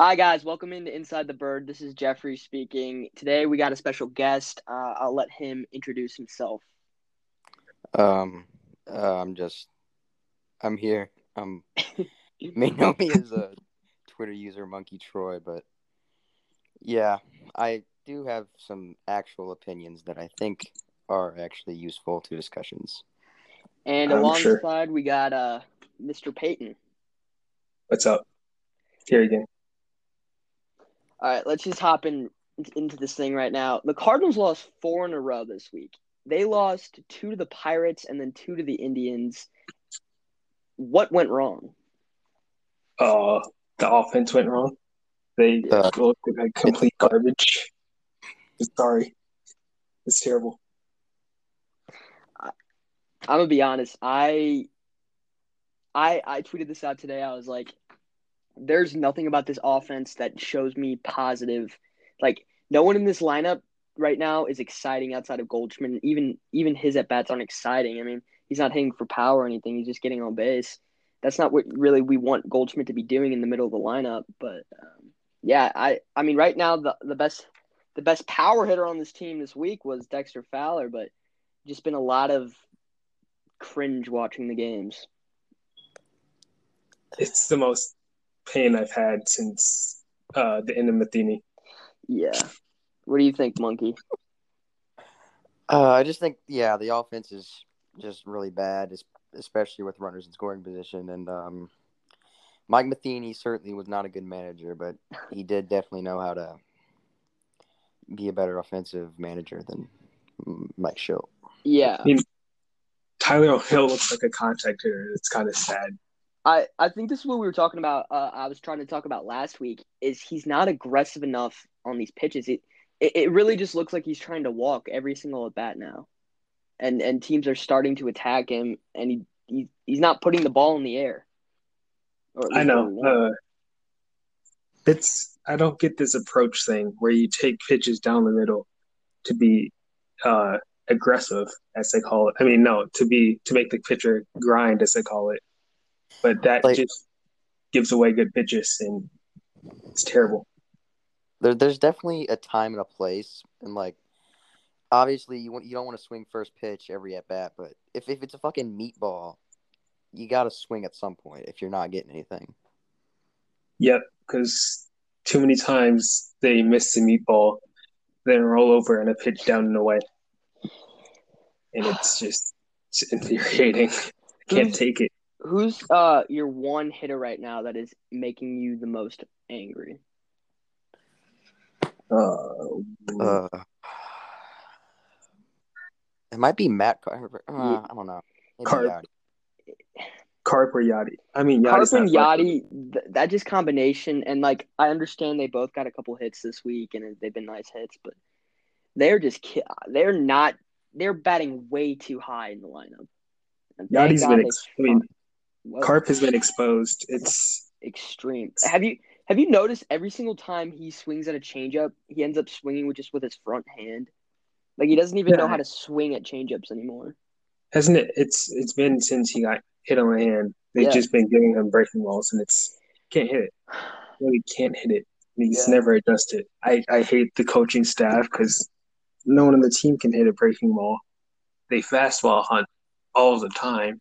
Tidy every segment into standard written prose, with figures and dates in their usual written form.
Hi, guys. Welcome into Inside the Bird. This is Jeffrey speaking. Today we got a special guest. I'll let him introduce himself. I'm here. You may know me as a Twitter user, Monkey Troy, but yeah, I do have some actual opinions that I think are actually useful to discussions. And alongside, we got Mr. Peyton. What's up? Here again. All right, let's just hop into this thing right now. The Cardinals lost 4 in a row this week. They lost 2 to the Pirates and then 2 to the Indians. What went wrong? The offense went wrong. They looked like complete garbage. Sorry. It's terrible. I'm going to be honest. I tweeted this out today. I was like, there's nothing about this offense that shows me positive. Like, no one in this lineup right now is exciting outside of Goldschmidt. Even his at-bats aren't exciting. I mean, he's not hitting for power or anything. He's just getting on base. That's not what really we want Goldschmidt to be doing in the middle of the lineup. But, yeah, I mean, right now the best power hitter on this team this week was Dexter Fowler, but just been a lot of cringe watching the games. It's the most pain I've had since the end of Matheny. Yeah. What do you think, Monkey? I just think, yeah, the offense is just really bad, especially with runners in scoring position. And Mike Matheny certainly was not a good manager, but he did definitely know how to be a better offensive manager than Mike Shildt. Yeah. I mean, Tyler O'Neill looks like a contact hitter. It's kind of sad. I think this is what we were talking about. I was trying to talk about last week is he's not aggressive enough on these pitches. It really just looks like he's trying to walk every single at bat now, and teams are starting to attack him, and he's not putting the ball in the air. I know. I don't get this approach thing where you take pitches down the middle to be aggressive, as they call it. I mean, no, to make the pitcher grind, as they call it. But that just gives away good pitches, and it's terrible. There's definitely a time and a place, and obviously you don't want to swing first pitch every at bat, but if it's a fucking meatball, you got to swing at some point if you're not getting anything. Yep, because too many times they miss the meatball, then roll over and a pitch down and away, and it's just infuriating. I can't take it. Who's your one hitter right now that is making you the most angry? It might be Matt Carp. I don't know. Carp or Yachty. I mean, Carp and Yachty, that just combination. And, I understand they both got a couple hits this week, and they've been nice hits, but they're batting way too high in the lineup. Yachty's been extreme. Carp has been exposed. It's extreme. Have you noticed every single time he swings at a changeup, he ends up swinging with his front hand? Like, he doesn't even know how to swing at changeups anymore. Hasn't it? It's been since he got hit on the hand. They've just been giving him breaking balls, and can't hit it. Really can't hit it. He's never adjusted. I hate the coaching staff because no one on the team can hit a breaking ball. They fastball hunt all the time.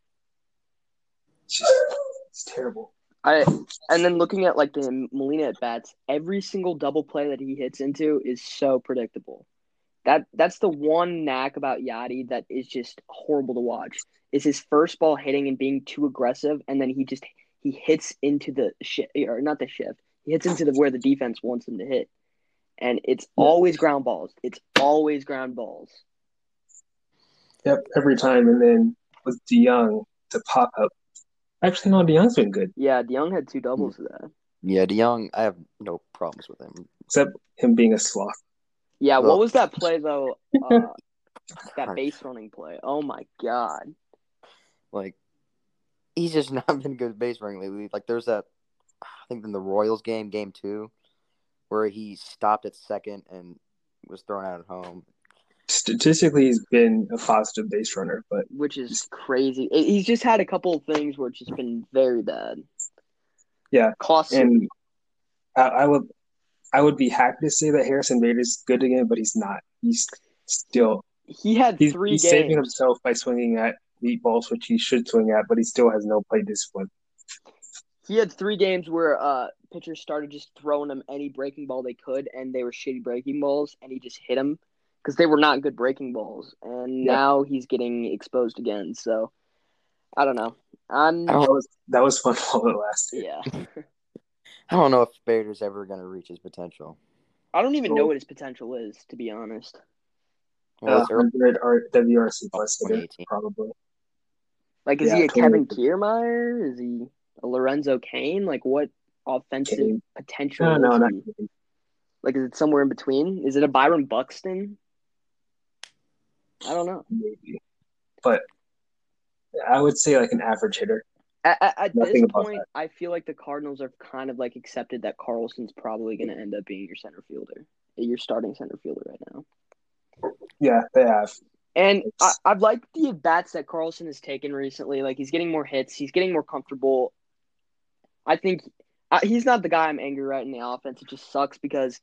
It's terrible. And then looking at the Molina at bats, every single double play that he hits into is so predictable. That's the one knack about Yachty that is just horrible to watch. Is his first ball hitting and being too aggressive, and then he hits into the shift, or not the shift. He hits into where the defense wants him to hit, and it's always ground balls. Yep, every time. And then with DeJong to pop up. Actually, no, DeJong's been good. Yeah, DeJong had 2 doubles for that. Yeah, DeJong, I have no problems with him. Except him being a sloth. Yeah, what was that play, though? That base running play. Oh, my God. He's just not been good at base running lately. There's that, I think, in the Royals game, Game 2, where he stopped at second and was thrown out at home. Statistically, he's been a positive base runner, which is crazy. He's just had a couple of things where it's just been very bad. Yeah, costly. And I would be happy to say that Harrison Bader is good again, but he's not. He's still. He's saving himself by swinging at meatballs, which he should swing at, but he still has no plate discipline. He had 3 games where pitchers started just throwing him any breaking ball they could, and they were shitty breaking balls, and he just hit them because they were not good breaking balls. And now he's getting exposed again. So I don't know. That was fun while it lasted. Yeah. I don't know if Bader's ever going to reach his potential. I don't even know what his potential is, to be honest. WRC plus probably. Like, is he a Kevin Kiermaier? Is he a Lorenzo Cain? Like, what offensive potential? No, not Cain. Like, is it somewhere in between? Is it a Byron Buxton? I don't know. Maybe, but I would say like an average hitter. At this point, that. I feel like the Cardinals have kind of like accepted that Carlson's probably going to end up being your center fielder, your starting center fielder right now. Yeah, they have. And I've liked the at-bats that Carlson has taken recently. Like, he's getting more hits. He's getting more comfortable. I think he's not the guy I'm angry at in the offense. It just sucks because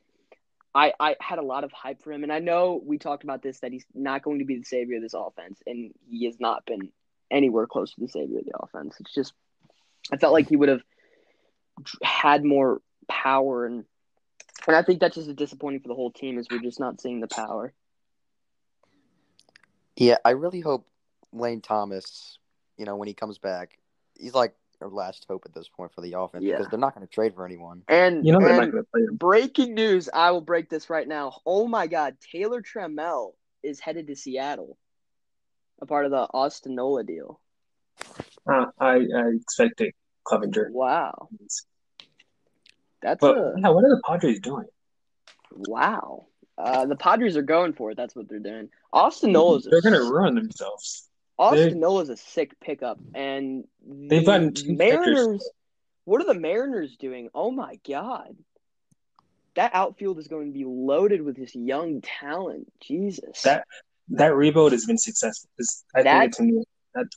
I had a lot of hype for him. And I know we talked about this, that he's not going to be the savior of this offense. And he has not been anywhere close to the savior of the offense. It's just I felt like he would have had more power. And I think that's just disappointing for the whole team is we're just not seeing the power. Yeah, I really hope Lane Thomas, when he comes back, he's like our last hope at this point for the offense because they're not going to trade for anyone. And, breaking news, I will break this right now. Oh, my God, Taylor Trammell is headed to Seattle, a part of the Austin Nola deal. I expected Clevinger. Wow. What are the Padres doing? Wow. The Padres are going for it. That's what they're doing. Austin Nola's. They're going to ruin themselves. Austin Nola's a sick pickup, and they've gotten 2 Mariners. Pitchers. What are the Mariners doing? Oh my God, that outfield is going to be loaded with this young talent. Jesus, that rebuild has been successful.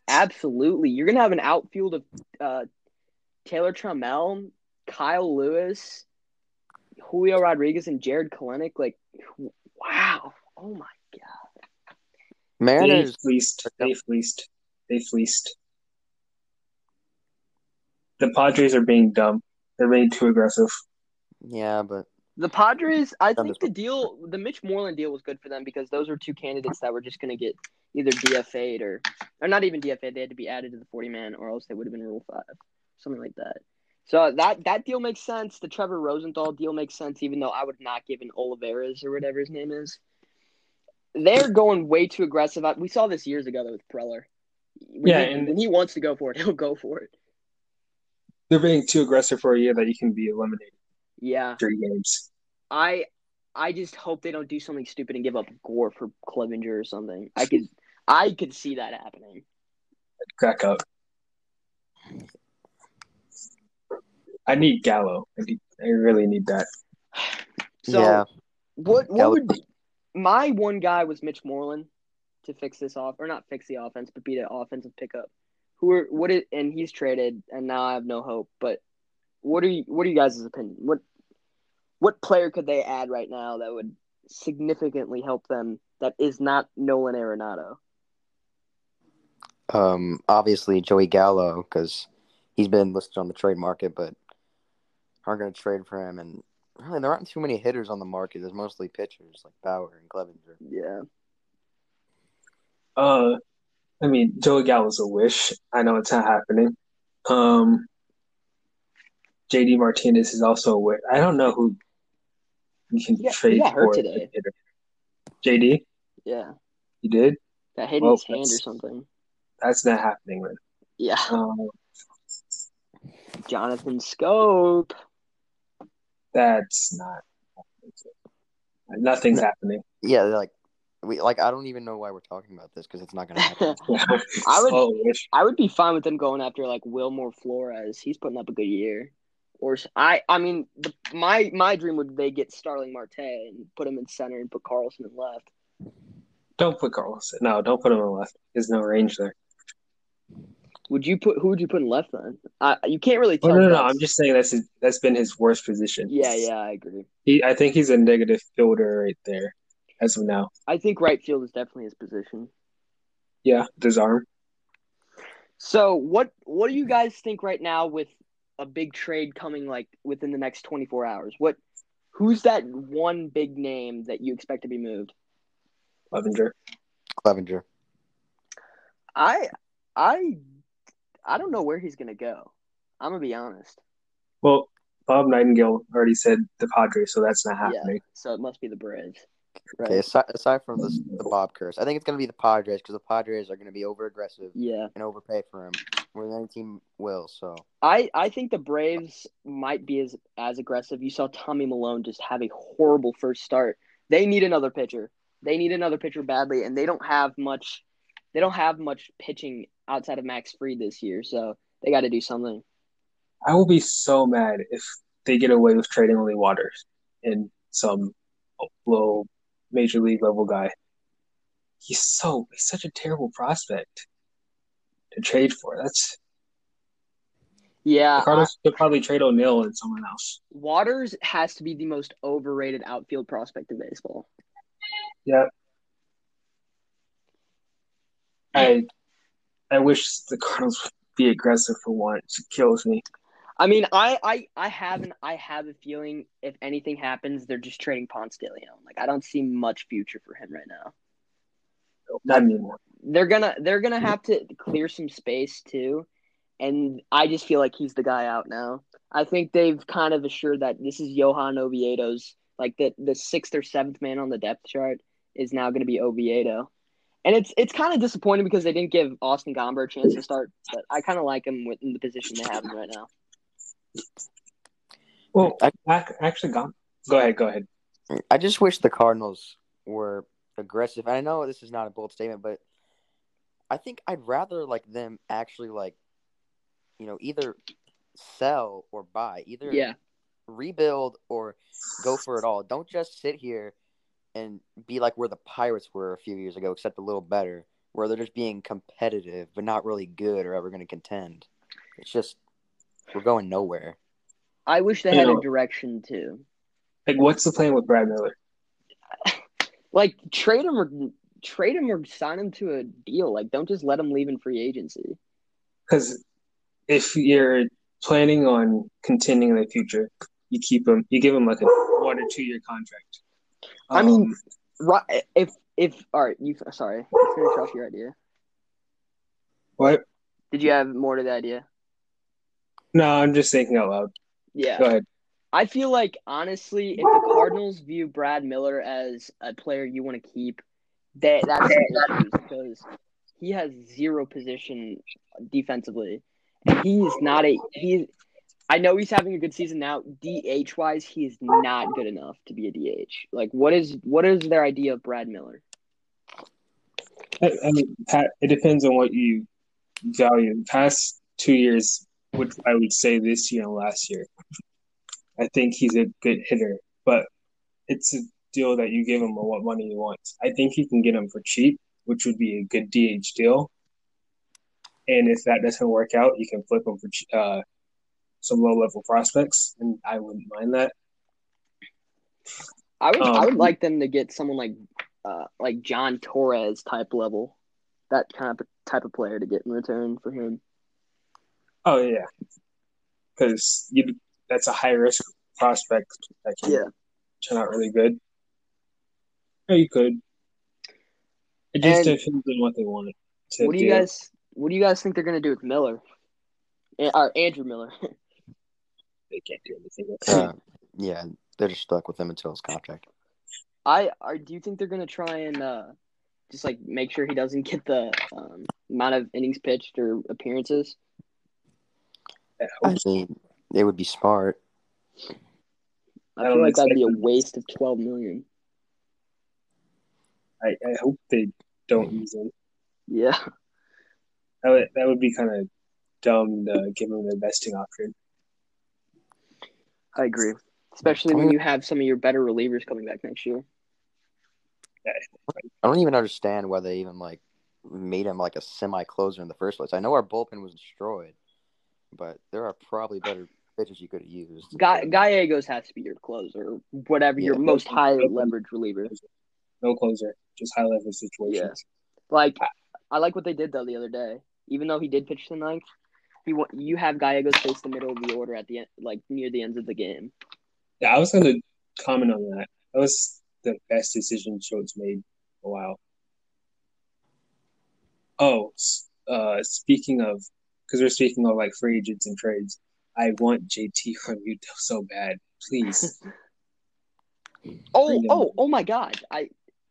Absolutely, you're going to have an outfield of Taylor Trammell, Kyle Lewis, Julio Rodriguez, and Jared Kelenic. Like, wow. Oh, my God. Mariners They fleeced. The Padres are being dumb. They're being too aggressive. Yeah, but the Padres, I think the Mitch Moreland deal was good for them because those were 2 candidates that were just going to get either DFA'd or not even DFA'd. They had to be added to the 40-man or else they would have been Rule 5, something like that. So that deal makes sense. The Trevor Rosenthal deal makes sense, even though I would not give an Oliveras or whatever his name is. They're going way too aggressive. We saw this years ago with Preller. When he wants to go for it, he'll go for it. They're being too aggressive for a year that you can be eliminated. Yeah. 3 games. I just hope they don't do something stupid and give up Gore for Clevinger or something. I could see that happening. Crack up. I need Gallo. I really need that. So, what would my one guy was Mitch Moreland to fix this off, or not fix the offense, but be the offensive pickup. And he's traded, and now I have no hope. But what are you guys' opinion? What player could they add right now that would significantly help them? That is not Nolan Arenado. Obviously Joey Gallo because he's been listed on the trade market, but aren't going to trade for him, and really, there aren't too many hitters on the market. There's mostly pitchers like Bauer and Clevinger. Yeah. I mean, Joey Gallo's a wish. I know it's not happening. JD Martinez is also a wish. I don't know who you can trade for today. JD? Yeah. You did? That hit his hand or something. That's not happening, man. Yeah. Jonathan Scope. That's not happening. Nothing's happening. Yeah, I don't even know why we're talking about this because it's not going to happen. I would be fine with them going after like Wilmer Flores. He's putting up a good year. Or my dream would they get Starling Marte and put him in center and put Carlson in left. Don't put Carlson. No, don't put him in left. There's no range there. Who would you put in left then? You can't really tell. No. I'm just saying that's been his worst position. Yeah, I agree. I think he's a negative fielder right there as of now. I think right field is definitely his position. Yeah, his arm. So what do you guys think right now with a big trade coming like within the next 24 hours? Who's that one big name that you expect to be moved? Clevinger. I don't know where he's going to go. I'm going to be honest. Well, Bob Nightingale already said the Padres, so that's not happening. Yeah, so it must be the Braves. Right. Okay, aside from the Bob curse, I think it's going to be the Padres because the Padres are going to be over-aggressive and overpay for him. More than any team will, so. I think the Braves might be as aggressive. You saw Tommy Malone just have a horrible first start. They need another pitcher. They need another pitcher badly, and they don't have much. They don't have much pitching outside of Max Fried this year, so they got to do something. I will be so mad if they get away with trading only Waters and some low major league level guy. He's such a terrible prospect to trade for. Cardinals could probably trade O'Neill and someone else. Waters has to be the most overrated outfield prospect in baseball. Yeah. I wish the Cardinals would be aggressive for once. It kills me. I mean, I have a feeling if anything happens, they're just trading Ponce de Leon. Like I don't see much future for him right now. Not anymore. They're gonna have to clear some space too, and I just feel like he's the guy out now. I think they've kind of assured that this is Johan Oviedo's like the sixth or seventh man on the depth chart is now going to be Oviedo. And it's kind of disappointing because they didn't give Austin Gomber a chance to start, but I kind of like him in the position they have him right now. Well, go ahead. I just wish the Cardinals were aggressive. I know this is not a bold statement, but I think I'd rather like them actually like, you know, either sell or buy, either rebuild or go for it all. Don't just sit here and be like where the Pirates were a few years ago, except a little better, where they're just being competitive but not really good or ever going to contend. It's just we're going nowhere. I wish they had a direction too. Like, what's the plan with Brad Miller? Like, trade him or sign him to a deal. Like, don't just let him leave in free agency. Because if you're planning on contending in the future, you keep him. You give him like a 1 or 2 year contract. I mean, right? Let's finish off your idea. What? Did you have more to the idea? No, I'm just thinking out loud. Yeah. Go ahead. I feel like honestly, if the Cardinals view Brad Miller as a player you want to keep, that's because he has zero position defensively, and I know he's having a good season now. DH-wise, he is not good enough to be a DH. Like, what is their idea of Brad Miller? I mean, Pat, it depends on what you value. The past 2 years, which I would say this year and last year, I think he's a good hitter. But it's a deal that you give him what money he wants. I think you can get him for cheap, which would be a good DH deal. And if that doesn't work out, you can flip him for cheap. Some low-level prospects, and I wouldn't mind that. I would like them to get someone like John Torres type level, that type of player to get in return for him. Oh yeah, because that's a high-risk prospect that can turn out really good. Or you could. It just depends on what they wanted to do. What do you guys think they're gonna do with Miller? Or Andrew Miller. They can't do anything with him. Yeah, they're just stuck with him until his contract. Do you think they're going to try and just, like, make sure he doesn't get the amount of innings pitched or appearances? I mean, they would be smart. I feel like that would be a waste of $12 million. I hope they don't use him. Yeah. That would be kind of dumb to give him the vesting option. I agree. Especially when you have some of your better relievers coming back next year. I don't even understand why they even like made him like a semi-closer in the first place. I know our bullpen was destroyed, but there are probably better pitchers you could have used. Gallegos has to be your closer, whatever your most high leverage reliever. No closer, just high leverage situations. Yeah. Like I like what they did though the other day. Even though he did pitch the ninth, you have Gallegos face the middle of the order at the end, like near the end of the game. Yeah, I was going to comment on that. That was the best decision Schultz made in a while. Oh, speaking of, because we're speaking of like free agents and trades, I want JT Realmuto so bad, please. Oh my God!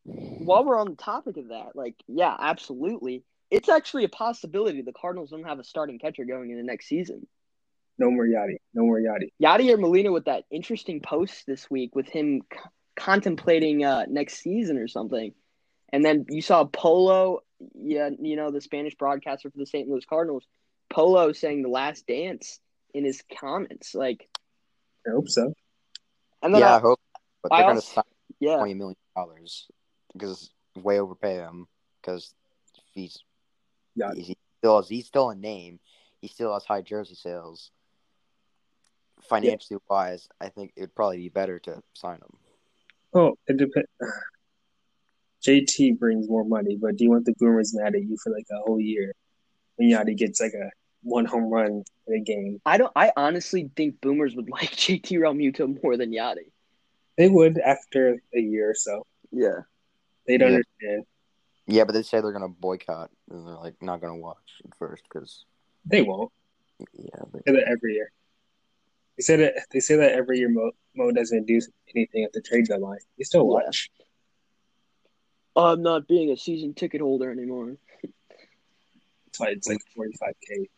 While we're on the topic of that, like, yeah, absolutely. It's actually a possibility the Cardinals don't have a starting catcher going into next season. No more Yachty. Yadier Molina with that interesting post this week with him contemplating next season or something. And then you saw Polo, the Spanish broadcaster for the St. Louis Cardinals, Polo saying The Last Dance in his comments. Like, I hope so. And then I hope. But they're going to sign $20 million because way overpay him because he's still a name. He still has high jersey sales. Financially wise, I think it would probably be better to sign him. Oh, it depends. JT brings more money, but do you want the Boomers mad at you for like a whole year when Yachty gets like a one home run in a game? I honestly think Boomers would like JT Realmuto more than Yachty. They would after a year or so. Yeah. They'd understand. Yeah, but they say they're going to boycott and they're like not going to watch at first because they won't. Yeah, they say that every year. They say that every year Mo doesn't do anything at the trade deadline. They still watch. I'm not being a season ticket holder anymore. That's why it's like $45,000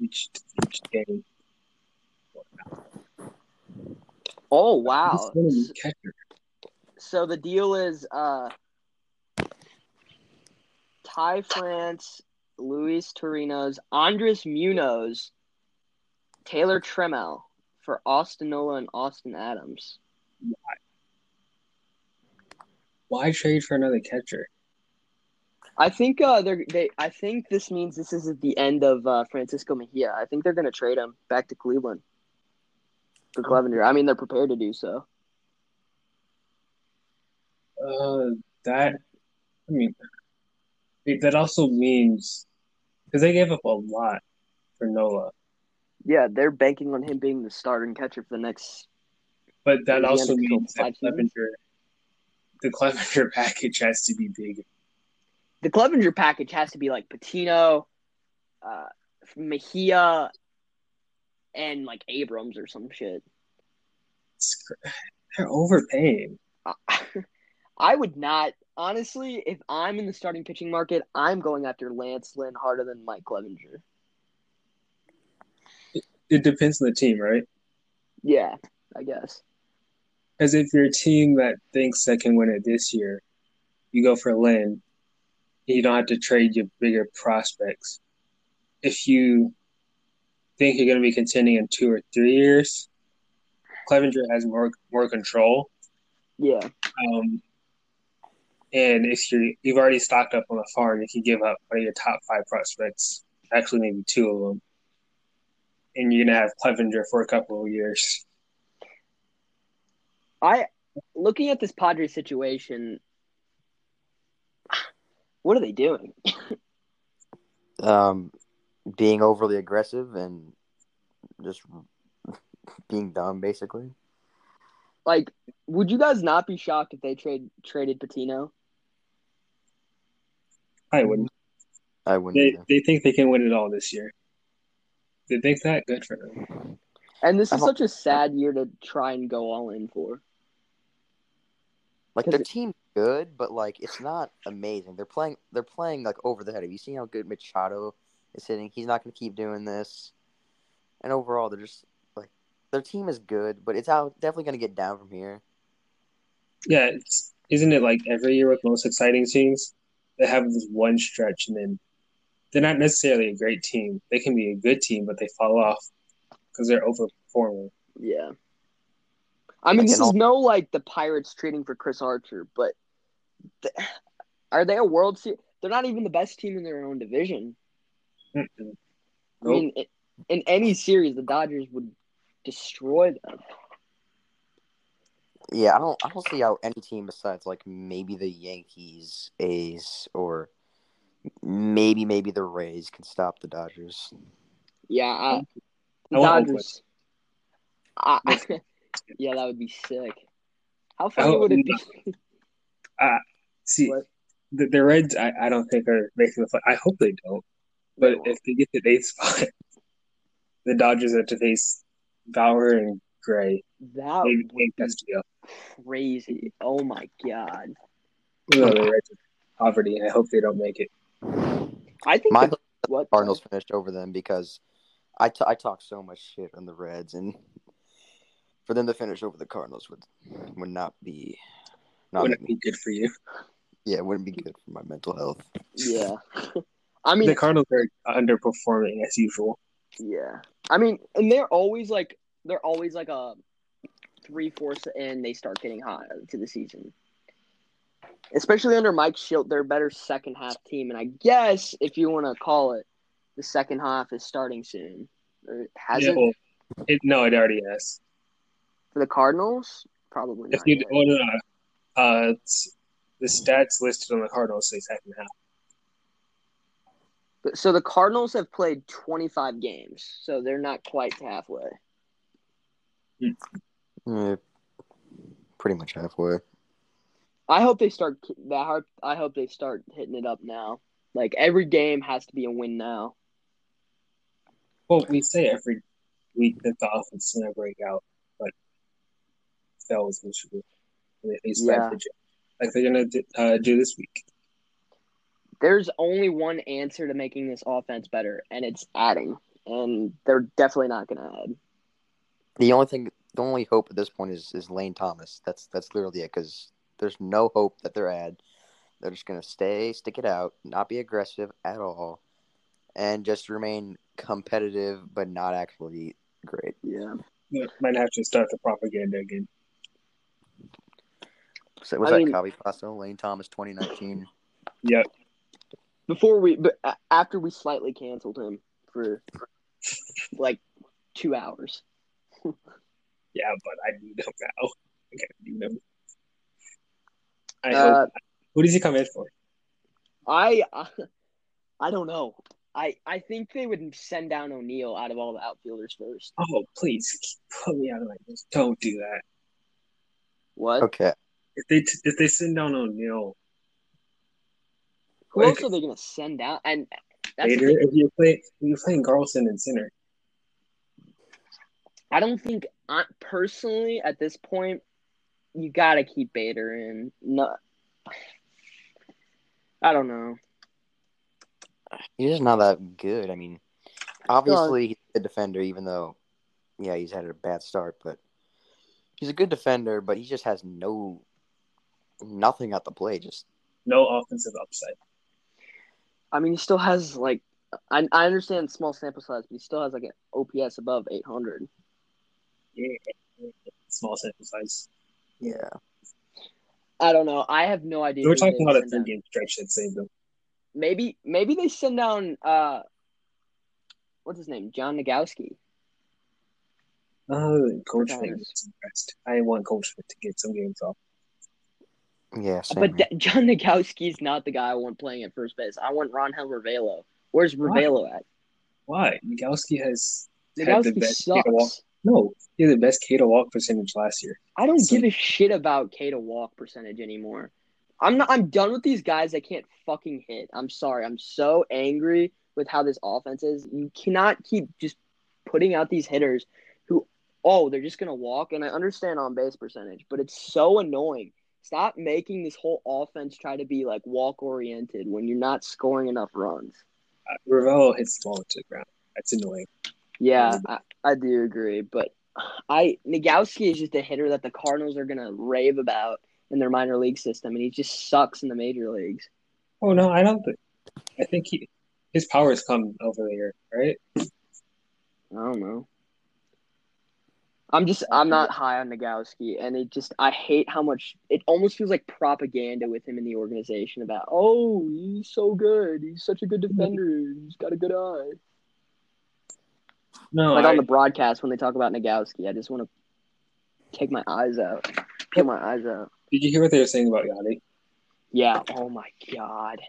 each game. Oh wow! So the deal is Ty France, Luis Torinos, Andres Munoz, Taylor Trammell for Austin Nola and Austin Adams. Why trade for another catcher? I think I think this means this is at the end of Francisco Mejia. I think they're going to trade him back to Cleveland for Clevinger. I mean, they're prepared to do so. That also means because they gave up a lot for Nola. Yeah, they're banking on him being the starting catcher for the next. But that also means that the Clevinger package has to be big. The Clevinger package has to be like Patino, Mejia, and like Abrams or some shit. They're overpaying. I would not. Honestly, if I'm in the starting pitching market, I'm going after Lance Lynn harder than Mike Clevinger. It depends on the team, right? Yeah, I guess. Because if you're a team that thinks they can win it this year, you go for Lynn. You don't have to trade your bigger prospects. If you think you're going to be contending in 2 or 3 years, Clevinger has more control. Yeah. And if you've already stocked up on a farm, if you give up one of your top 5 prospects, actually maybe 2 of them, and you're going to have Clevinger for a couple of years. Looking at this Padres situation, what are they doing? Being overly aggressive and just being dumb, basically. Like, would you guys not be shocked if they traded Patino? I wouldn't. They think they can win it all this year. They think that good for them. And this is such a sad year to try and go all in for. Like, their team's good, but like it's not amazing. They're playing like over the head. Have you seen how good Machado is hitting? He's not going to keep doing this. And overall, they're just like their team is good, but it's definitely going to get down from here. Yeah, isn't it like every year with most exciting teams? They have this one stretch, and then they're not necessarily a great team. They can be a good team, but they fall off because they're overperforming. Yeah. I mean, this is no, like, the Pirates trading for Chris Archer, but are they a World Series? They're not even the best team in their own division. Mm-mm. I mean, in any series, the Dodgers would destroy them. Yeah, I don't see how any team besides, like, maybe the Yankees, A's, or maybe the Rays can stop the Dodgers. Yeah, Dodgers. Yeah, that would be sick. How funny would it be? See, the Reds, I don't think are making the play. I hope they don't. But if they get the 8th spot, the Dodgers have to face Bauer and Gray. That would be crazy. Oh, my God. No, the Reds are poverty, and I hope they don't make it. I think the Cardinals finished over them because I talk so much shit on the Reds, and for them to finish over the Cardinals would not be wouldn't be good for you. Yeah, it wouldn't be good for my mental health. Yeah. I mean, the Cardinals are underperforming as usual. Yeah. I mean, and they're always like a 3-4 and they start getting hot to the season. Especially under Mike Shildt, they're a better second half team, and I guess if you want to call it, the second half is starting soon. Or has it? Well, it already has. For the Cardinals? Probably not. The stats listed on the Cardinals say second half. So the Cardinals have played 25 games, so they're not quite halfway. Yeah, pretty much halfway. I hope they start hitting it up now. Like, every game has to be a win now. Well, we say every week that the offense is going to break out, but that was miserable. Like they're going to do this week. There's only one answer to making this offense better, and it's adding. And they're definitely not going to add. The only hope at this point is Lane Thomas. That's literally it, because there's no hope that they're add. They're just going to stick it out, not be aggressive at all, and just remain competitive but not actually great. Yeah. Might have to start the propaganda again. So was that copy pasta? Lane Thomas 2019. Yep. After we slightly canceled him for like 2 hours. Yeah, but I need him now. I can't need him. Who does he come in for? I don't know. I think they would send down O'Neill out of all the outfielders first. Oh, please put me out of my list. Don't do that. What? Okay. If they send down O'Neill. Who else are they going to send out? And that's Bader, if you're playing Carlson in center. I don't think personally at this point you got to keep Bader in. No, I don't know. He's just not that good. I mean, obviously he's a defender, even though he's had a bad start, but he's a good defender. But he just has nothing at the plate. Just no offensive upside. I mean, he still has, like, I understand small sample size, but he still has, like, an OPS above 800. Yeah, small sample size. Yeah. I don't know. I have no idea. We're talking about a 3-game stretch that saved them. Maybe they send down, what's his name? John Nagowski. Oh, Goldschmidt gets some rest. I want Goldschmidt to get some games off. Yeah, but John Nagowski's not the guy I want playing at first base. I want Ronhel Ravelo. Where's Ravelo at? Why? Nagowski had the best K to walk. No, he had the best K to walk percentage last year. I don't give a shit about K to walk percentage anymore. I'm done with these guys that can't fucking hit. I'm sorry. I'm so angry with how this offense is. You cannot keep just putting out these hitters who, they're just gonna walk. And I understand on base percentage, but it's so annoying. Stop making this whole offense try to be, like, walk-oriented when you're not scoring enough runs. Ravelo hits the ball to the ground. That's annoying. Yeah, I do agree. But Nagowski is just a hitter that the Cardinals are going to rave about in their minor league system, and he just sucks in the major leagues. Oh, no, I don't think – I think his power's come over there, right? I don't know. I'm not high on Nagowski, and I hate how much it almost feels like propaganda with him in the organization about, oh, he's so good, he's such a good defender, he's got a good eye. No, like on the broadcast when they talk about Nagowski, I just want to take my eyes out, peel my eyes out. Did you hear what they were saying about Yachty? Yeah. Oh my God.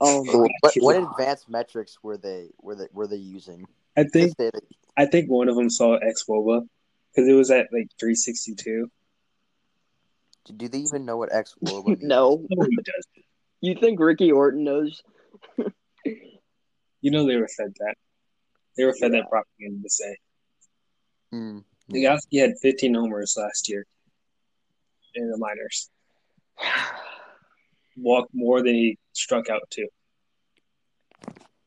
Oh my God. What advanced metrics were they using? I think one of them saw xWOBA because it was at like 362. Do they even know what xWOBA means? No. Nobody does. You think Ricky Orton knows? You know they were fed that. They were fed that propaganda to say. Nagowski had 15 homers last year in the minors. Walked more than he struck out to.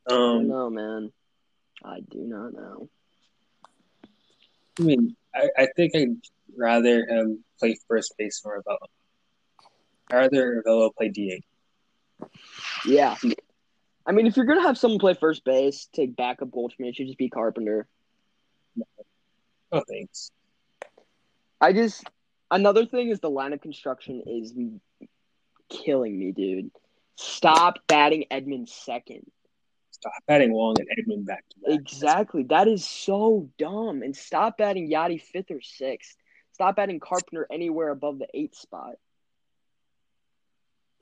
No, man. I do not know. I mean, I think I'd rather him play first base than Ravello. I'd rather Ravello play DH. Yeah. I mean, if you're going to have someone play first base, take backup Goldschmidt, it should just be Carpenter. No. Oh, thanks. Another thing is the lineup construction is killing me, dude. Stop batting Edman second. Stop batting Wong and Edman back to back. Exactly. That is so dumb. And stop batting Yachty fifth or sixth. Stop batting Carpenter anywhere above the eighth spot.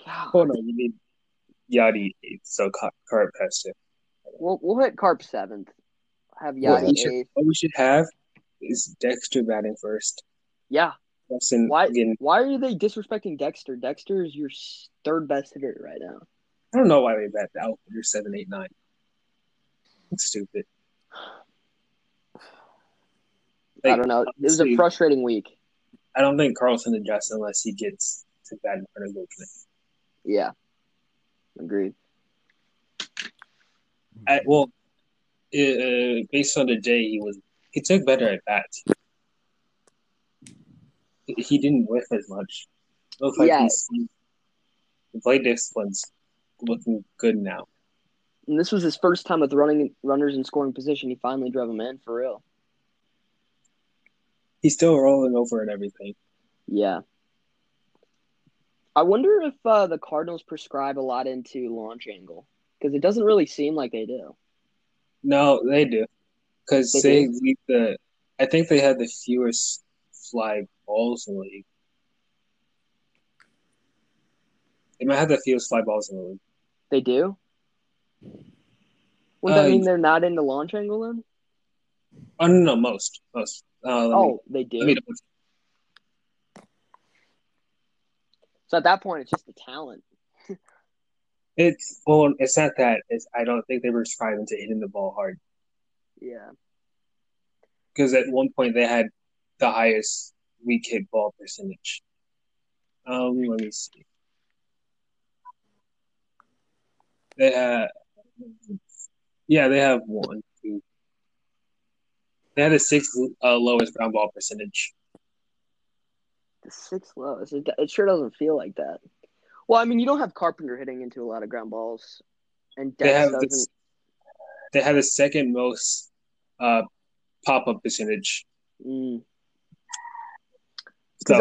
God. Hold on. You need Yachty eighth, so Carp has to. We'll hit Carp seventh. Have Yachty eighth. What we should have is Dexter batting first. Yeah. Why are they disrespecting Dexter? Dexter is your third best hitter right now. I don't know why they bet out your 7, 8, 9. That's stupid. Like, I don't know. It was a frustrating week. I don't think Carlson adjusts unless he gets to bat in front of Goldschmidt. Yeah, agreed. Based on the day he took better at bats. He didn't whiff as much. Looks like the play discipline's looking good now. And this was his first time with runners in scoring position. He finally drove him in, for real. He's still rolling over and everything. Yeah. I wonder if the Cardinals prescribe a lot into launch angle. Because it doesn't really seem like they do. No, they do. Because they lead the – I think they had the fewest fly balls in the league. They might have the fewest fly balls in the league. They do? Would that mean they're not into launch angle then? Oh, no, most. They do? So at that point, it's just the talent. It's not that. I don't think they were striving to hitting the ball hard. Yeah. Because at one point, they had the highest weak hit ball percentage. Let me see. They have one, two. They had the sixth lowest ground ball percentage. The sixth lowest? It sure doesn't feel like that. Well, I mean, you don't have Carpenter hitting into a lot of ground balls, and they have the second most pop up percentage. Because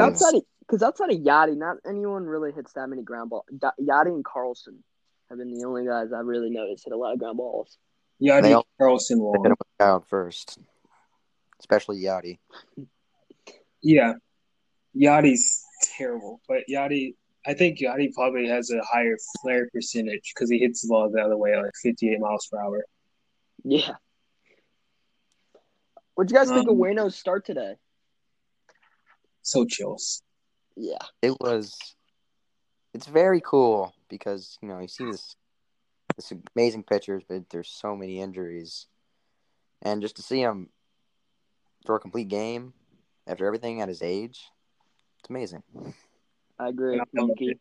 outside of Yachty, not anyone really hits that many ground balls. Yachty and Carlson have been the only guys I've really noticed hit a lot of ground balls. Yachty, Carlson, Wong. Hit him down first, especially Yachty. Yeah, Yachty's terrible, but I think Yachty probably has a higher flare percentage because he hits the ball the other way, like 58 miles per hour. Yeah. What'd you guys think of Waino's start today? So chills. Yeah. It's very cool because, you know, you see this amazing pitchers, but there's so many injuries. And just to see him throw a complete game after everything at his age, it's amazing. I agree. Monkey.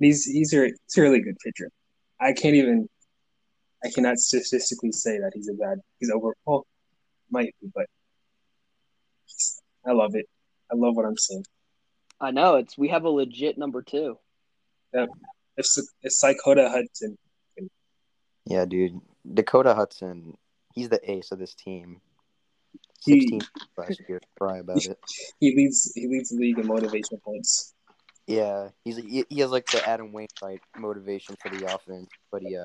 He's a really good pitcher. I cannot statistically say that he's overall. Might be, but I love it. I love what I'm seeing. I know we have a legit number 2. It's Dakota Hudson. Yeah, dude, Dakota Hudson he's the ace of this team. 16 last year, cry about it. He leads the league in motivation points. Yeah, he has like the Adam Wainwright motivation for the offense, but he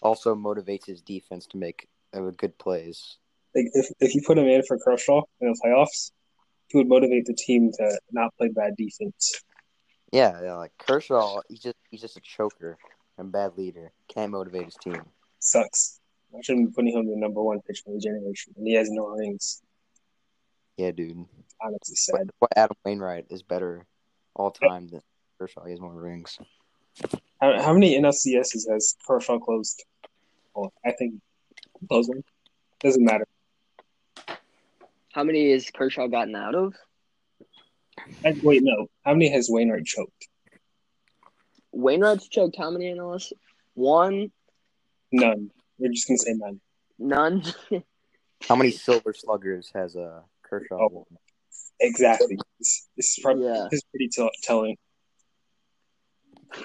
also motivates his defense to make good plays. Like if you put him in for Kershaw in the playoffs, he would motivate the team to not play bad defense. Yeah, like Kershaw, he's just a choker and bad leader. Can't motivate his team. Sucks. I shouldn't be putting him the number one pitcher in the generation, and he has no rings. Yeah, dude. Honestly sad. But Adam Wainwright is better all time than Kershaw. He has more rings. How many NLCSs has Kershaw closed? Well, I think closing doesn't matter. How many has Kershaw gotten out of? Wait, no. How many has Wainwright choked? Wainwright's choked how many NLCSs? One? None. We're just going to say none. None? How many silver sluggers has Kershaw won? Exactly. This is probably this is pretty telling.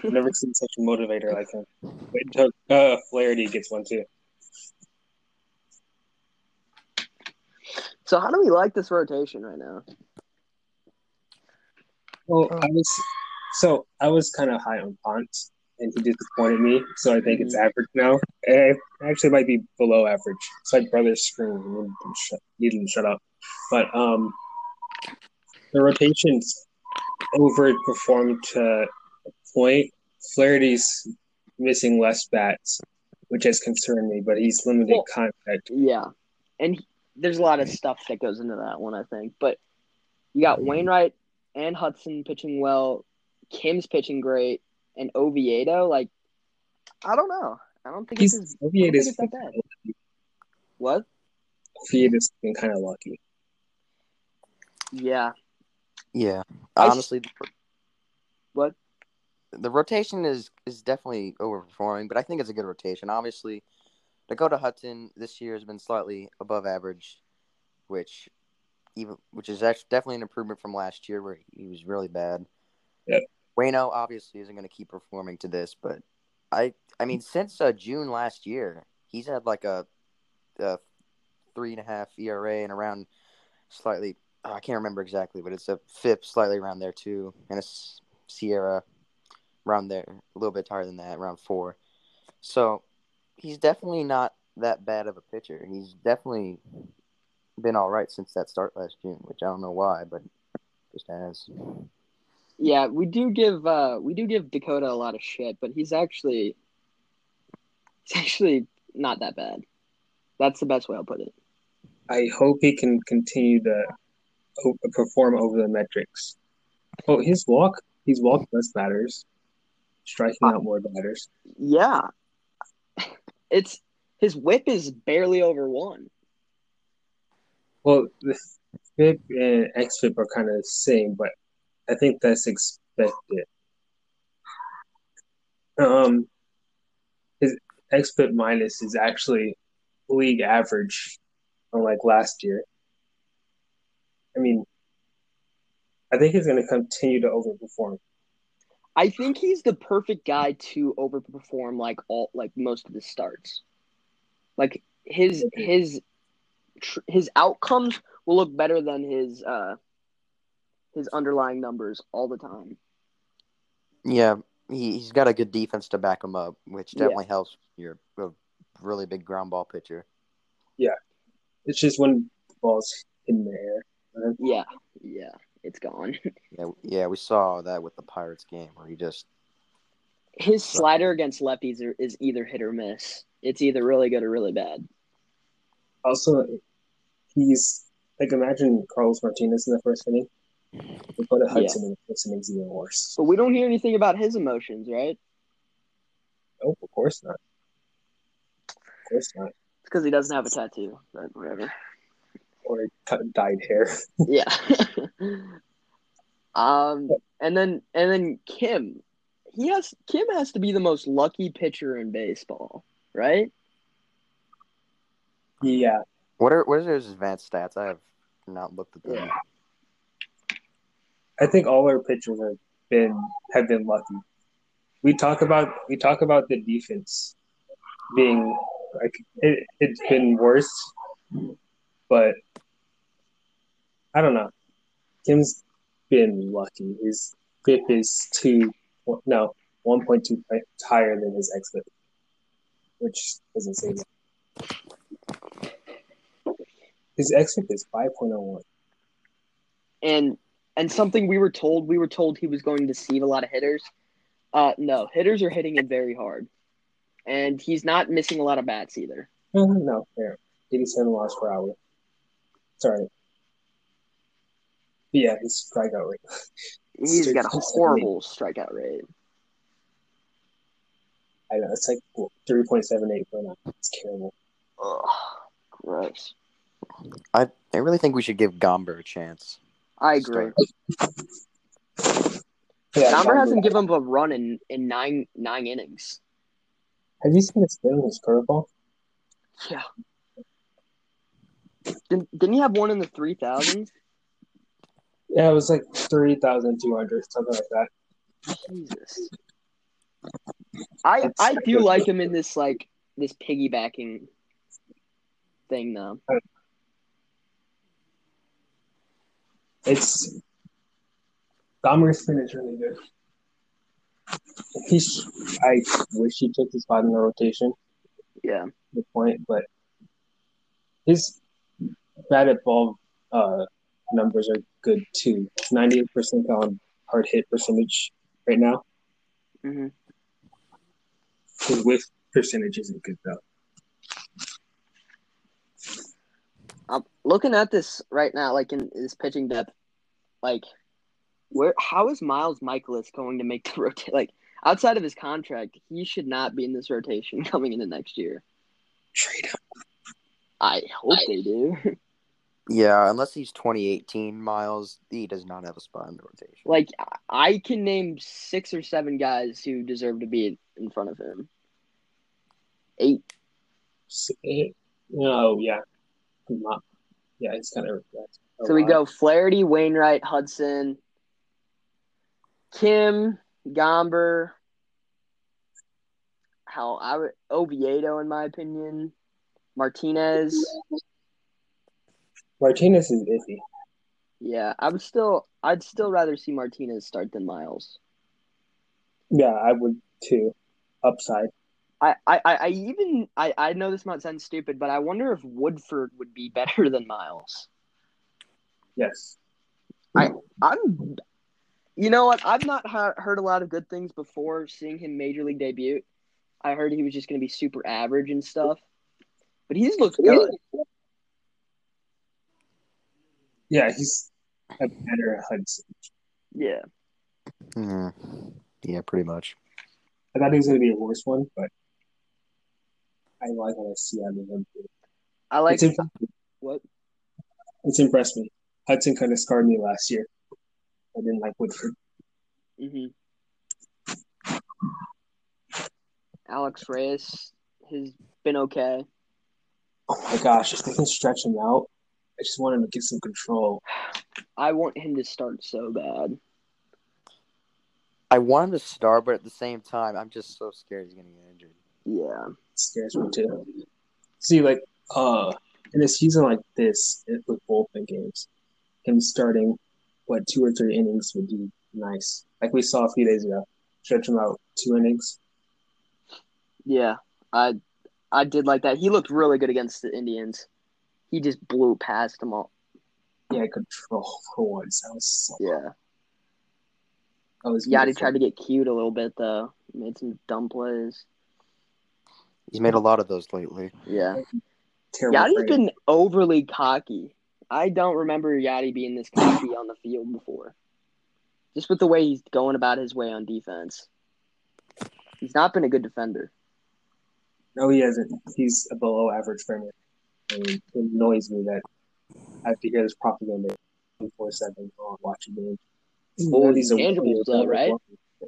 I've never seen such a motivator like him. Wait until Flaherty gets one, too. So how do we like this rotation right now? Well, I was kind of high on Pont, and he disappointed me, so I think it's average now. And I actually might be below average. It's like brother's screaming and need him to shut up. But the rotation's overperformed to a point. Flaherty's missing less bats, which has concerned me, but he's limited contact. Yeah, and there's a lot of stuff that goes into that one, I think. But you got Wainwright and Hudson pitching well, Kim's pitching great, and Oviedo, like, I don't know. I don't think Oviedo's that bad. Lucky. What? Oviedo's been kind of lucky. Yeah. Yeah. Honestly, the rotation is definitely overperforming, but I think it's a good rotation. Obviously, Dakota Hudson this year has been slightly above average, which is actually definitely an improvement from last year where he was really bad. Yep. Waino obviously isn't going to keep performing to this, but I mean, since June last year, he's had like a 3.5 ERA and around slightly – I can't remember exactly, but it's a FIP slightly around there too, and a Sierra around there, a little bit higher than that, around 4. So – he's definitely not that bad of a pitcher. He's definitely been all right since that start last June, which I don't know why, but just has. Yeah, we do give Dakota a lot of shit, but he's actually not that bad. That's the best way I'll put it. I hope he can continue to perform over the metrics. Oh, he's walked less batters, striking out more batters. Yeah. It's his whip is barely over 1. Well, the FIP and XFIP are kind of the same, but I think that's expected. His XFIP minus is actually league average, unlike last year. I mean, I think he's going to continue to overperform. I think he's the perfect guy to overperform most of the starts. Like his outcomes will look better than his underlying numbers all the time. Yeah, he's got a good defense to back him up, which definitely helps. You're a really big ground ball pitcher. Yeah, it's just when the ball's in the air. Right? Yeah. It's gone. Yeah, we saw that with the Pirates game where he just... His slider against lefties is either hit or miss. It's either really good or really bad. Also, he's... Like, imagine Carlos Martinez in the first inning. We put a Hudson in the first inning, it's even worse. But we don't hear anything about his emotions, right? Nope, of course not. Of course not. It's because he doesn't have a tattoo, but whatever. Or dyed hair. Yeah. And then Kim. Kim has to be the most lucky pitcher in baseball, right? Yeah. What are his advanced stats? I have not looked at them. Yeah. I think all our pitchers have been lucky. We talk about the defense being Like it's been worse, but I don't know. Kim's been lucky. His FIP is 1.2 higher than his exit, which doesn't seem like. His exit is 5.01. And something we were told he was going to see a lot of hitters. No, hitters are hitting it very hard. And he's not missing a lot of bats either. No, fair. 87 miles per hour. Sorry. Yeah, his strikeout rate. He's got a horrible strikeout rate. I know, it's like 3.78 per hour. It's terrible. Ugh, gross. I really think we should give Gomber a chance. I agree. Yeah, Gomber hasn't given him a run in nine innings. Have you seen the spin on his curveball? Yeah. Didn't he have one in the 3,000s? Yeah, it was like 3,200, something like that. Jesus. I do like him in this like this piggybacking thing though. It's Gomber's spin is really good. I wish he took the spot in the rotation. Yeah. Good point, but his batted ball numbers are good too. 90th percentile on hard hit percentage right now. Mm-hmm. His whiff percentage isn't good though. I'm looking at this right now, like in his pitching depth, like how is Miles Mikolas going to make the rotation? Like outside of his contract, he should not be in this rotation coming into next year. Trade him. I hope they do. Yeah, unless he's 2018 Miles, he does not have a spot in the rotation. Like I can name 6 or 7 guys who deserve to be in front of him. 8. No, yeah. Yeah, he's kind of so we go Flaherty, Wainwright, Hudson, Kim, Gomber. Oviedo, in my opinion. Martinez is iffy. Yeah, I'd still rather see Martinez start than Miles. Yeah, I would too. Upside. I know this might sound stupid, but I wonder if Woodford would be better than Miles. Yes. I'm you know what? I've not heard a lot of good things before seeing him major league debut. I heard he was just going to be super average and stuff. But he's looked good. Yeah, he's a better Hudson. Yeah. Yeah, pretty much. I thought he was going to be a worse one, but I like what I see out of him. I like what? It's impressed me. Hudson kind of scarred me last year. I didn't like Woodford. Mm-hmm. Alex Reyes has been okay. Oh my gosh, if they can stretch him out, I just want him to get some control. I want him to start so bad. I want him to start, but at the same time, I'm just so scared he's going to get injured. Yeah. It scares me too. See, like, in a season like this, with bullpen games, him starting, 2 or 3 innings would be nice. Like we saw a few days ago. Stretch him out 2 innings. Yeah, I did like that. He looked really good against the Indians. He just blew past them all. Yeah, control for once. That was so yeah. Yachty tried to get cute a little bit, though. He made some dumb plays. He's made a lot of those lately. Yeah. Yachty's been overly cocky. I don't remember Yachty being this cocky on the field before. Just with the way he's going about his way on defense. He's not been a good defender. No, he hasn't. He's a below-average framer. And it annoys me that I have to hear this propaganda 24/7 while watching games. He's tangibles though, right?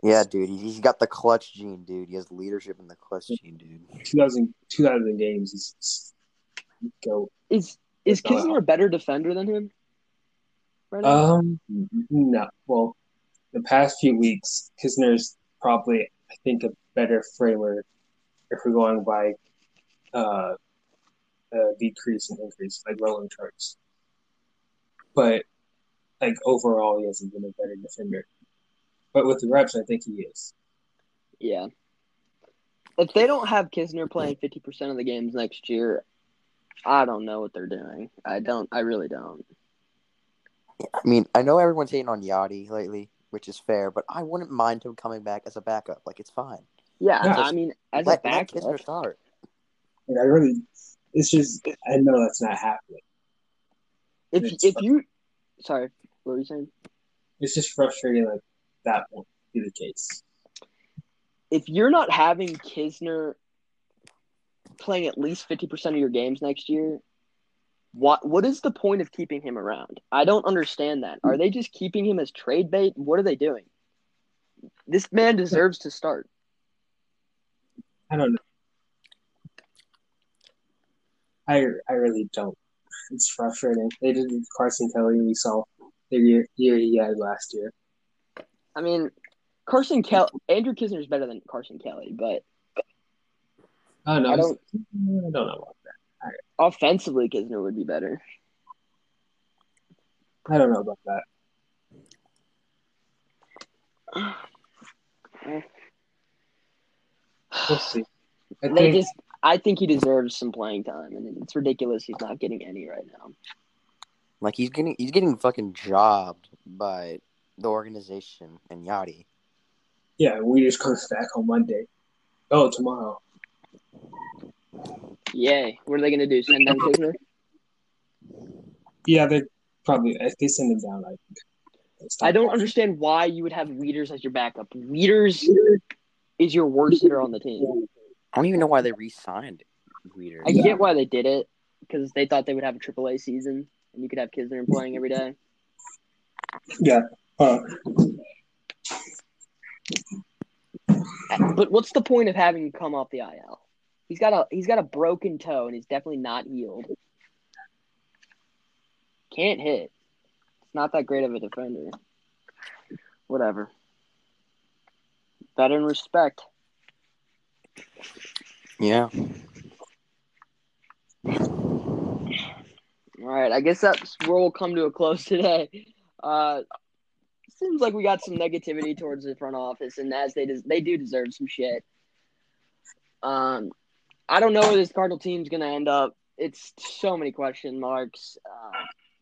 Yeah, dude. He's got the clutch gene, dude. He has leadership in the clutch gene, dude. 2,000 games. Is Kissinger a better defender than him? Right now? No. Well, the past few weeks, Kissinger's probably, I think, a better framer if we're going by decrease and increase, like rolling charts. But like overall, he hasn't been a better defender. But with the reps, I think he is. Yeah. If they don't have Kisner playing 50% of the games next year, I don't know what they're doing. I really don't. I mean, I know everyone's hating on Yachty lately, which is fair, but I wouldn't mind him coming back as a backup. Like, it's fine. Yeah, yeah. I mean, as a backup. Let Kisner start. And I really, it's just, I know that's not happening. Sorry, what were you saying? It's just frustrating, like, that won't be the case. If you're not having Kisner playing at least 50% of your games next year, what is the point of keeping him around? I don't understand that. Are they just keeping him as trade bait? What are they doing? This man deserves to start. I don't know. I really don't. It's frustrating. They did Carson Kelly. We saw the year he had last year. I mean, Andrew Kisner is better than Carson Kelly, but I don't know about that. Right. Offensively, Kisner would be better. I don't know about that. We'll see. I think he deserves some playing time, and it's ridiculous he's not getting any right now. Like, he's getting fucking jobbed by the organization and Yachty. Yeah, we just comes back on Monday. Oh, tomorrow. Yay. What are they going to do? Send down Kisner? Yeah, they probably. If they send him down, I think. I don't understand why you would have Wieters as your backup. Wieters is your worst hitter on the team. I don't even know why they re-signed Wieters. I get why they did it, because they thought they would have a AAA season, and you could have Kisner playing every day. Yeah. But what's the point of having him come off the IL? He's got a broken toe, and he's definitely not healed. Can't hit. It's not that great of a defender. Whatever. Veteran respect. Yeah. All right. I guess that's where we'll come to a close today. Seems like we got some negativity towards the front office, and as they do deserve some shit. I don't know where this Cardinal team's gonna end up. It's so many question marks.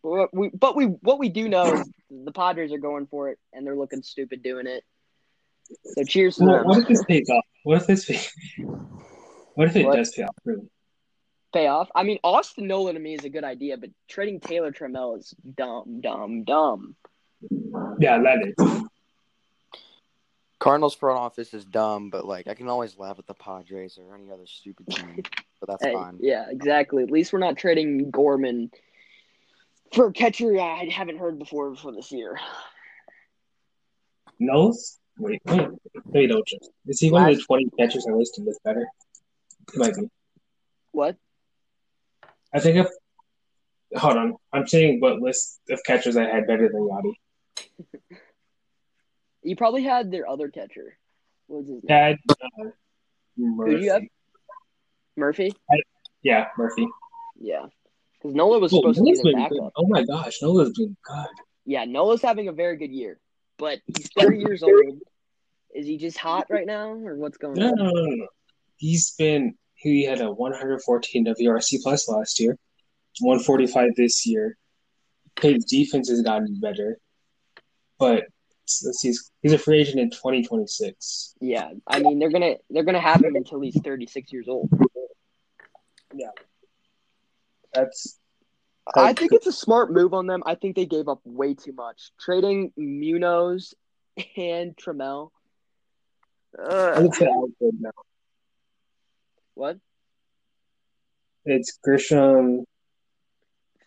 But what we do know is the Padres are going for it, and they're looking stupid doing it. So cheers to them. What if this pays off? What if it does pay off? Really? Pay off? I mean, Austin Nola to me is a good idea, but trading Taylor Trammell is dumb. Yeah, that is. Cardinals front office is dumb, but like I can always laugh at the Padres or any other stupid team, but that's fine. Yeah, exactly. At least we're not trading Gorman for a catcher I haven't heard before this year. Nose? Wait, don't you? Is he one of the 20 catchers I listed that's better? It might be. What? I think if – hold on. I'm saying what list of catchers I had better than Yachty. You probably had their other catcher. What was his name? Murphy. Who do you have? Murphy? Murphy. Yeah. Because Nola was supposed to be the backup. Oh, my gosh. Nola's been good. Yeah, Nola's having a very good year. But he's 30 years old. Is he just hot right now, or what's going on? No. He had a 114 WRC plus last year, 145 this year. His defense has gotten better, but let's see, he's a free agent in 2026. Yeah, I mean they're gonna have him until he's 36 years old. Yeah, I think it's a smart move on them. I think they gave up way too much trading Munoz and Trammell. I would say outfield now. What? It's Grisham,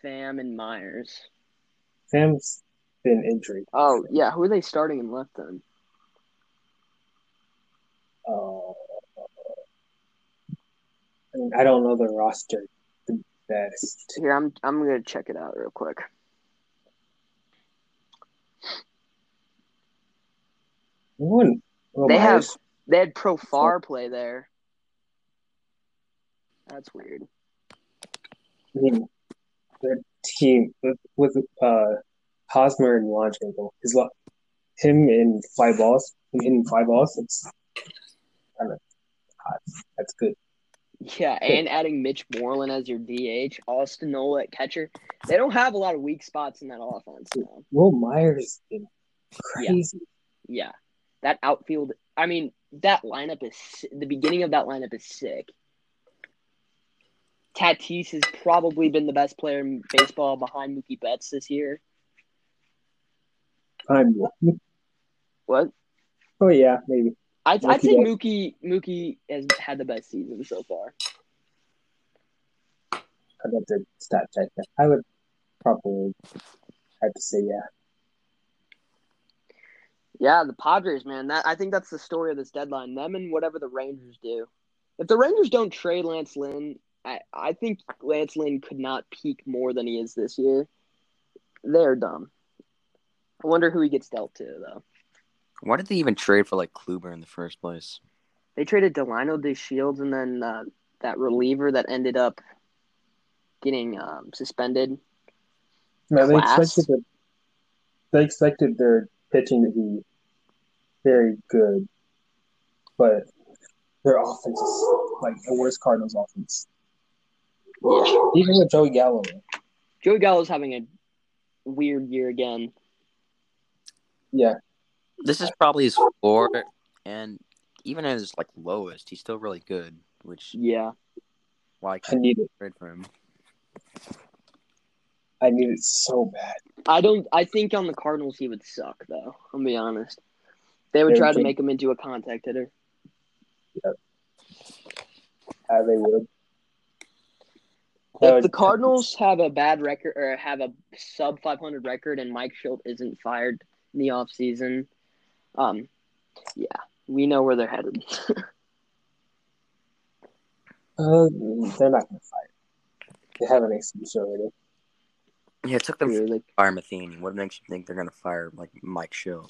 Pham, and Myers. Pham's been injured. Oh, yeah. Who are they starting in left then? I mean, I don't know the roster the best. Here, I'm going to check it out real quick. They had Profar play there. That's weird. I mean, the team with Hosmer and Longchamp, him in fly balls, it's kind of hot. That's good. Yeah, and adding Mitch Moreland as your DH, Austin Nola at catcher. They don't have a lot of weak spots in that offense. No. Will Myers is crazy. Yeah. That outfield, I mean, that lineup is – the beginning of that lineup is sick. Tatis has probably been the best player in baseball behind Mookie Betts this year. What? Oh, yeah, maybe. I'd say Mookie has had the best season so far. I'd have to stat check that. I would probably have to say yeah. Yeah, the Padres, man. I think that's the story of this deadline. Them and whatever the Rangers do. If the Rangers don't trade Lance Lynn, I think Lance Lynn could not peak more than he is this year. They're dumb. I wonder who he gets dealt to, though. Why did they even trade for, Kluber in the first place? They traded Delino DeShields and then that reliever that ended up getting suspended. No, they expected their pitching to be very good, but their offense is, the worst Cardinals offense. Yeah. Even with Joey Gallo. Joey Gallo's having a weird year again. Yeah. This is probably his floor, and even at his lowest, he's still really good. Which I need it for him. I need it so bad. I think on the Cardinals he would suck though. I'll be honest. They would try to make him into a contact hitter. Yep. How they would. If the Cardinals have a bad record or have a sub 500 record, and Mike Shildt isn't fired in the offseason. We know where they're headed. They're not going to fight. They have an excuse already. Yeah, it took them to fire Matheny. What makes you think they're going to fire Mike Shildt?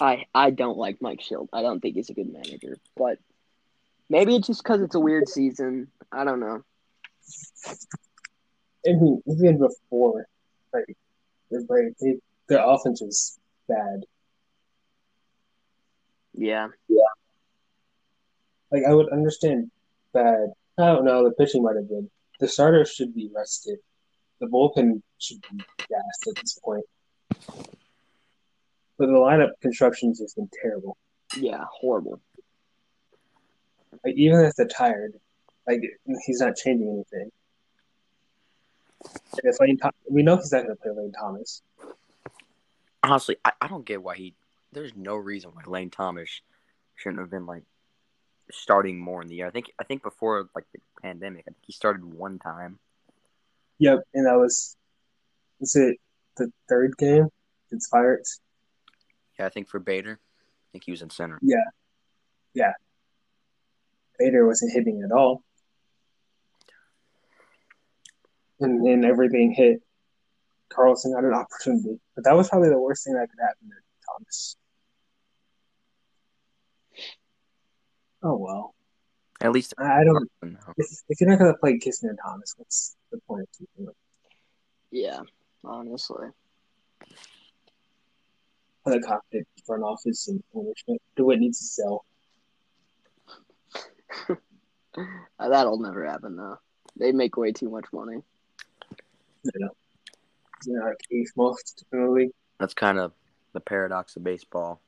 I don't like Mike Shildt. I don't think he's a good manager. But maybe it's just because it's a weird season. I don't know. Even before, their offense was bad. Yeah. Yeah. I would understand bad. I don't know. The pitching might have been. The starters should be rested. The bullpen should be gassed at this point. But the lineup construction has been terrible. Yeah, horrible. Even if they're tired, he's not changing anything. We know he's not going to play Lane Thomas. Honestly, I don't get why there's no reason why Lane Thomas shouldn't have been starting more in the year. I think before the pandemic, I think he started one time. Yep, and that was it the third game against Pirates? Yeah, I think for Bader, he was in center. Yeah. Bader wasn't hitting at all. And everything hit. Carlson had an opportunity. But that was probably the worst thing that could happen to Thomas. Oh, well. At least I don't know. If you're not going to play Kissner and Thomas, what's the point of keeping him? Yeah, honestly. I'm not confident front office and ownership. Do what needs to sell. That'll never happen, though. They make way too much money. Yeah, most in the league. That's kind of the paradox of baseball.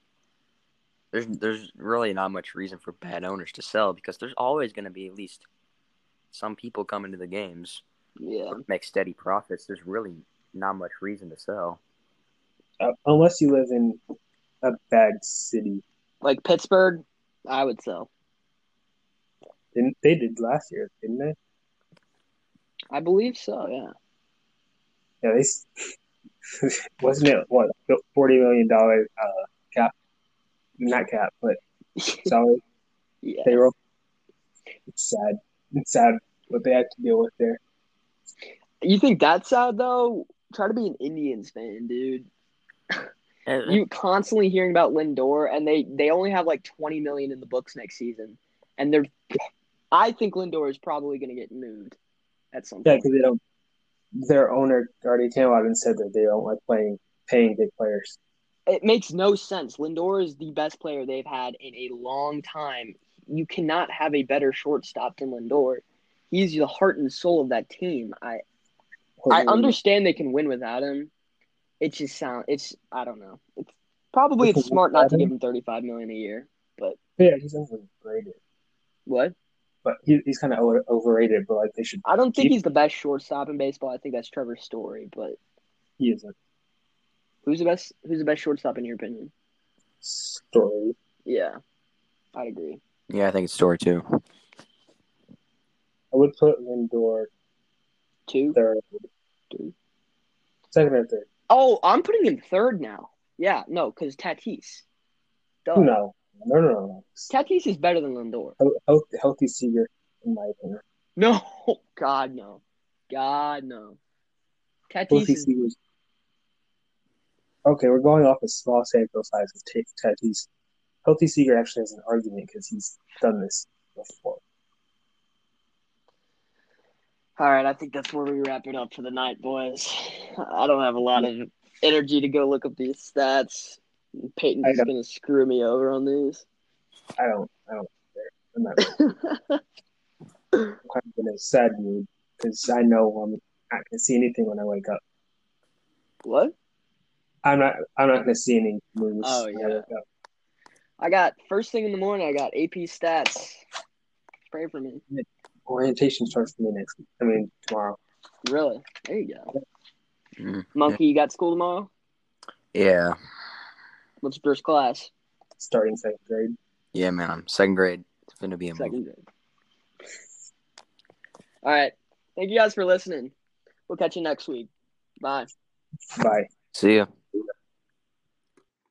There's really not much reason for bad owners to sell because there's always going to be at least some people coming to the games. Yeah, make steady profits. There's really not much reason to sell, unless you live in a bad city like Pittsburgh. I would sell. They did last year, didn't they? I believe so. Yeah. Yeah, wasn't it $40 million cap? Not cap, but salary. Yeah. Payroll. It's sad. It's sad what they have to deal with there. You think that's sad though? Try to be an Indians fan, dude. You constantly hearing about Lindor, and they only have $20 million in the books next season, and they're I think Lindor is probably going to get moved at some point. Yeah, because they don't. Their owner already came out and said that they don't like paying big players. It makes no sense. Lindor is the best player they've had in a long time. You cannot have a better shortstop than Lindor. He's the heart and soul of that team. I understand they can win without him. It just sounds – I don't know. It's smart not to give him $35 million a year. But yeah, he's overrated. What? But he's kind of overrated, but like they should – I don't think he's the best shortstop in baseball. I think that's Trevor Story, but – he isn't. Who's the best shortstop in your opinion? Story. Yeah, I'd agree. Yeah, I think it's Story too. I would put Lindor third. Second or third. Oh, I'm putting him third now. Yeah, no, because Tatis. Duh. No. Tatis is better than Lindor. Healthy Seager, in my opinion. No, God no, Tatis is... Okay, we're going off a small sample size of Tatis. Healthy Seager actually has an argument because he's done this before. All right, I think that's where we wrap it up for the night, boys. I don't have a lot of energy to go look up these stats. Peyton's going to screw me over on these. I don't care. I'm not really. I'm kind of in a sad mood because I know I'm not going to see anything when I wake up. What? I'm not going to see any moves. Oh, yeah. I got, first thing in the morning, I got AP stats. Pray for me. Orientation starts for me tomorrow. Really? There you go. Mm-hmm. Monkey, you got school tomorrow? Yeah. What's your first class? Starting second grade. Yeah, man, I'm second grade. It's going to be a second grade. All right. Thank you guys for listening. We'll catch you next week. Bye. See ya.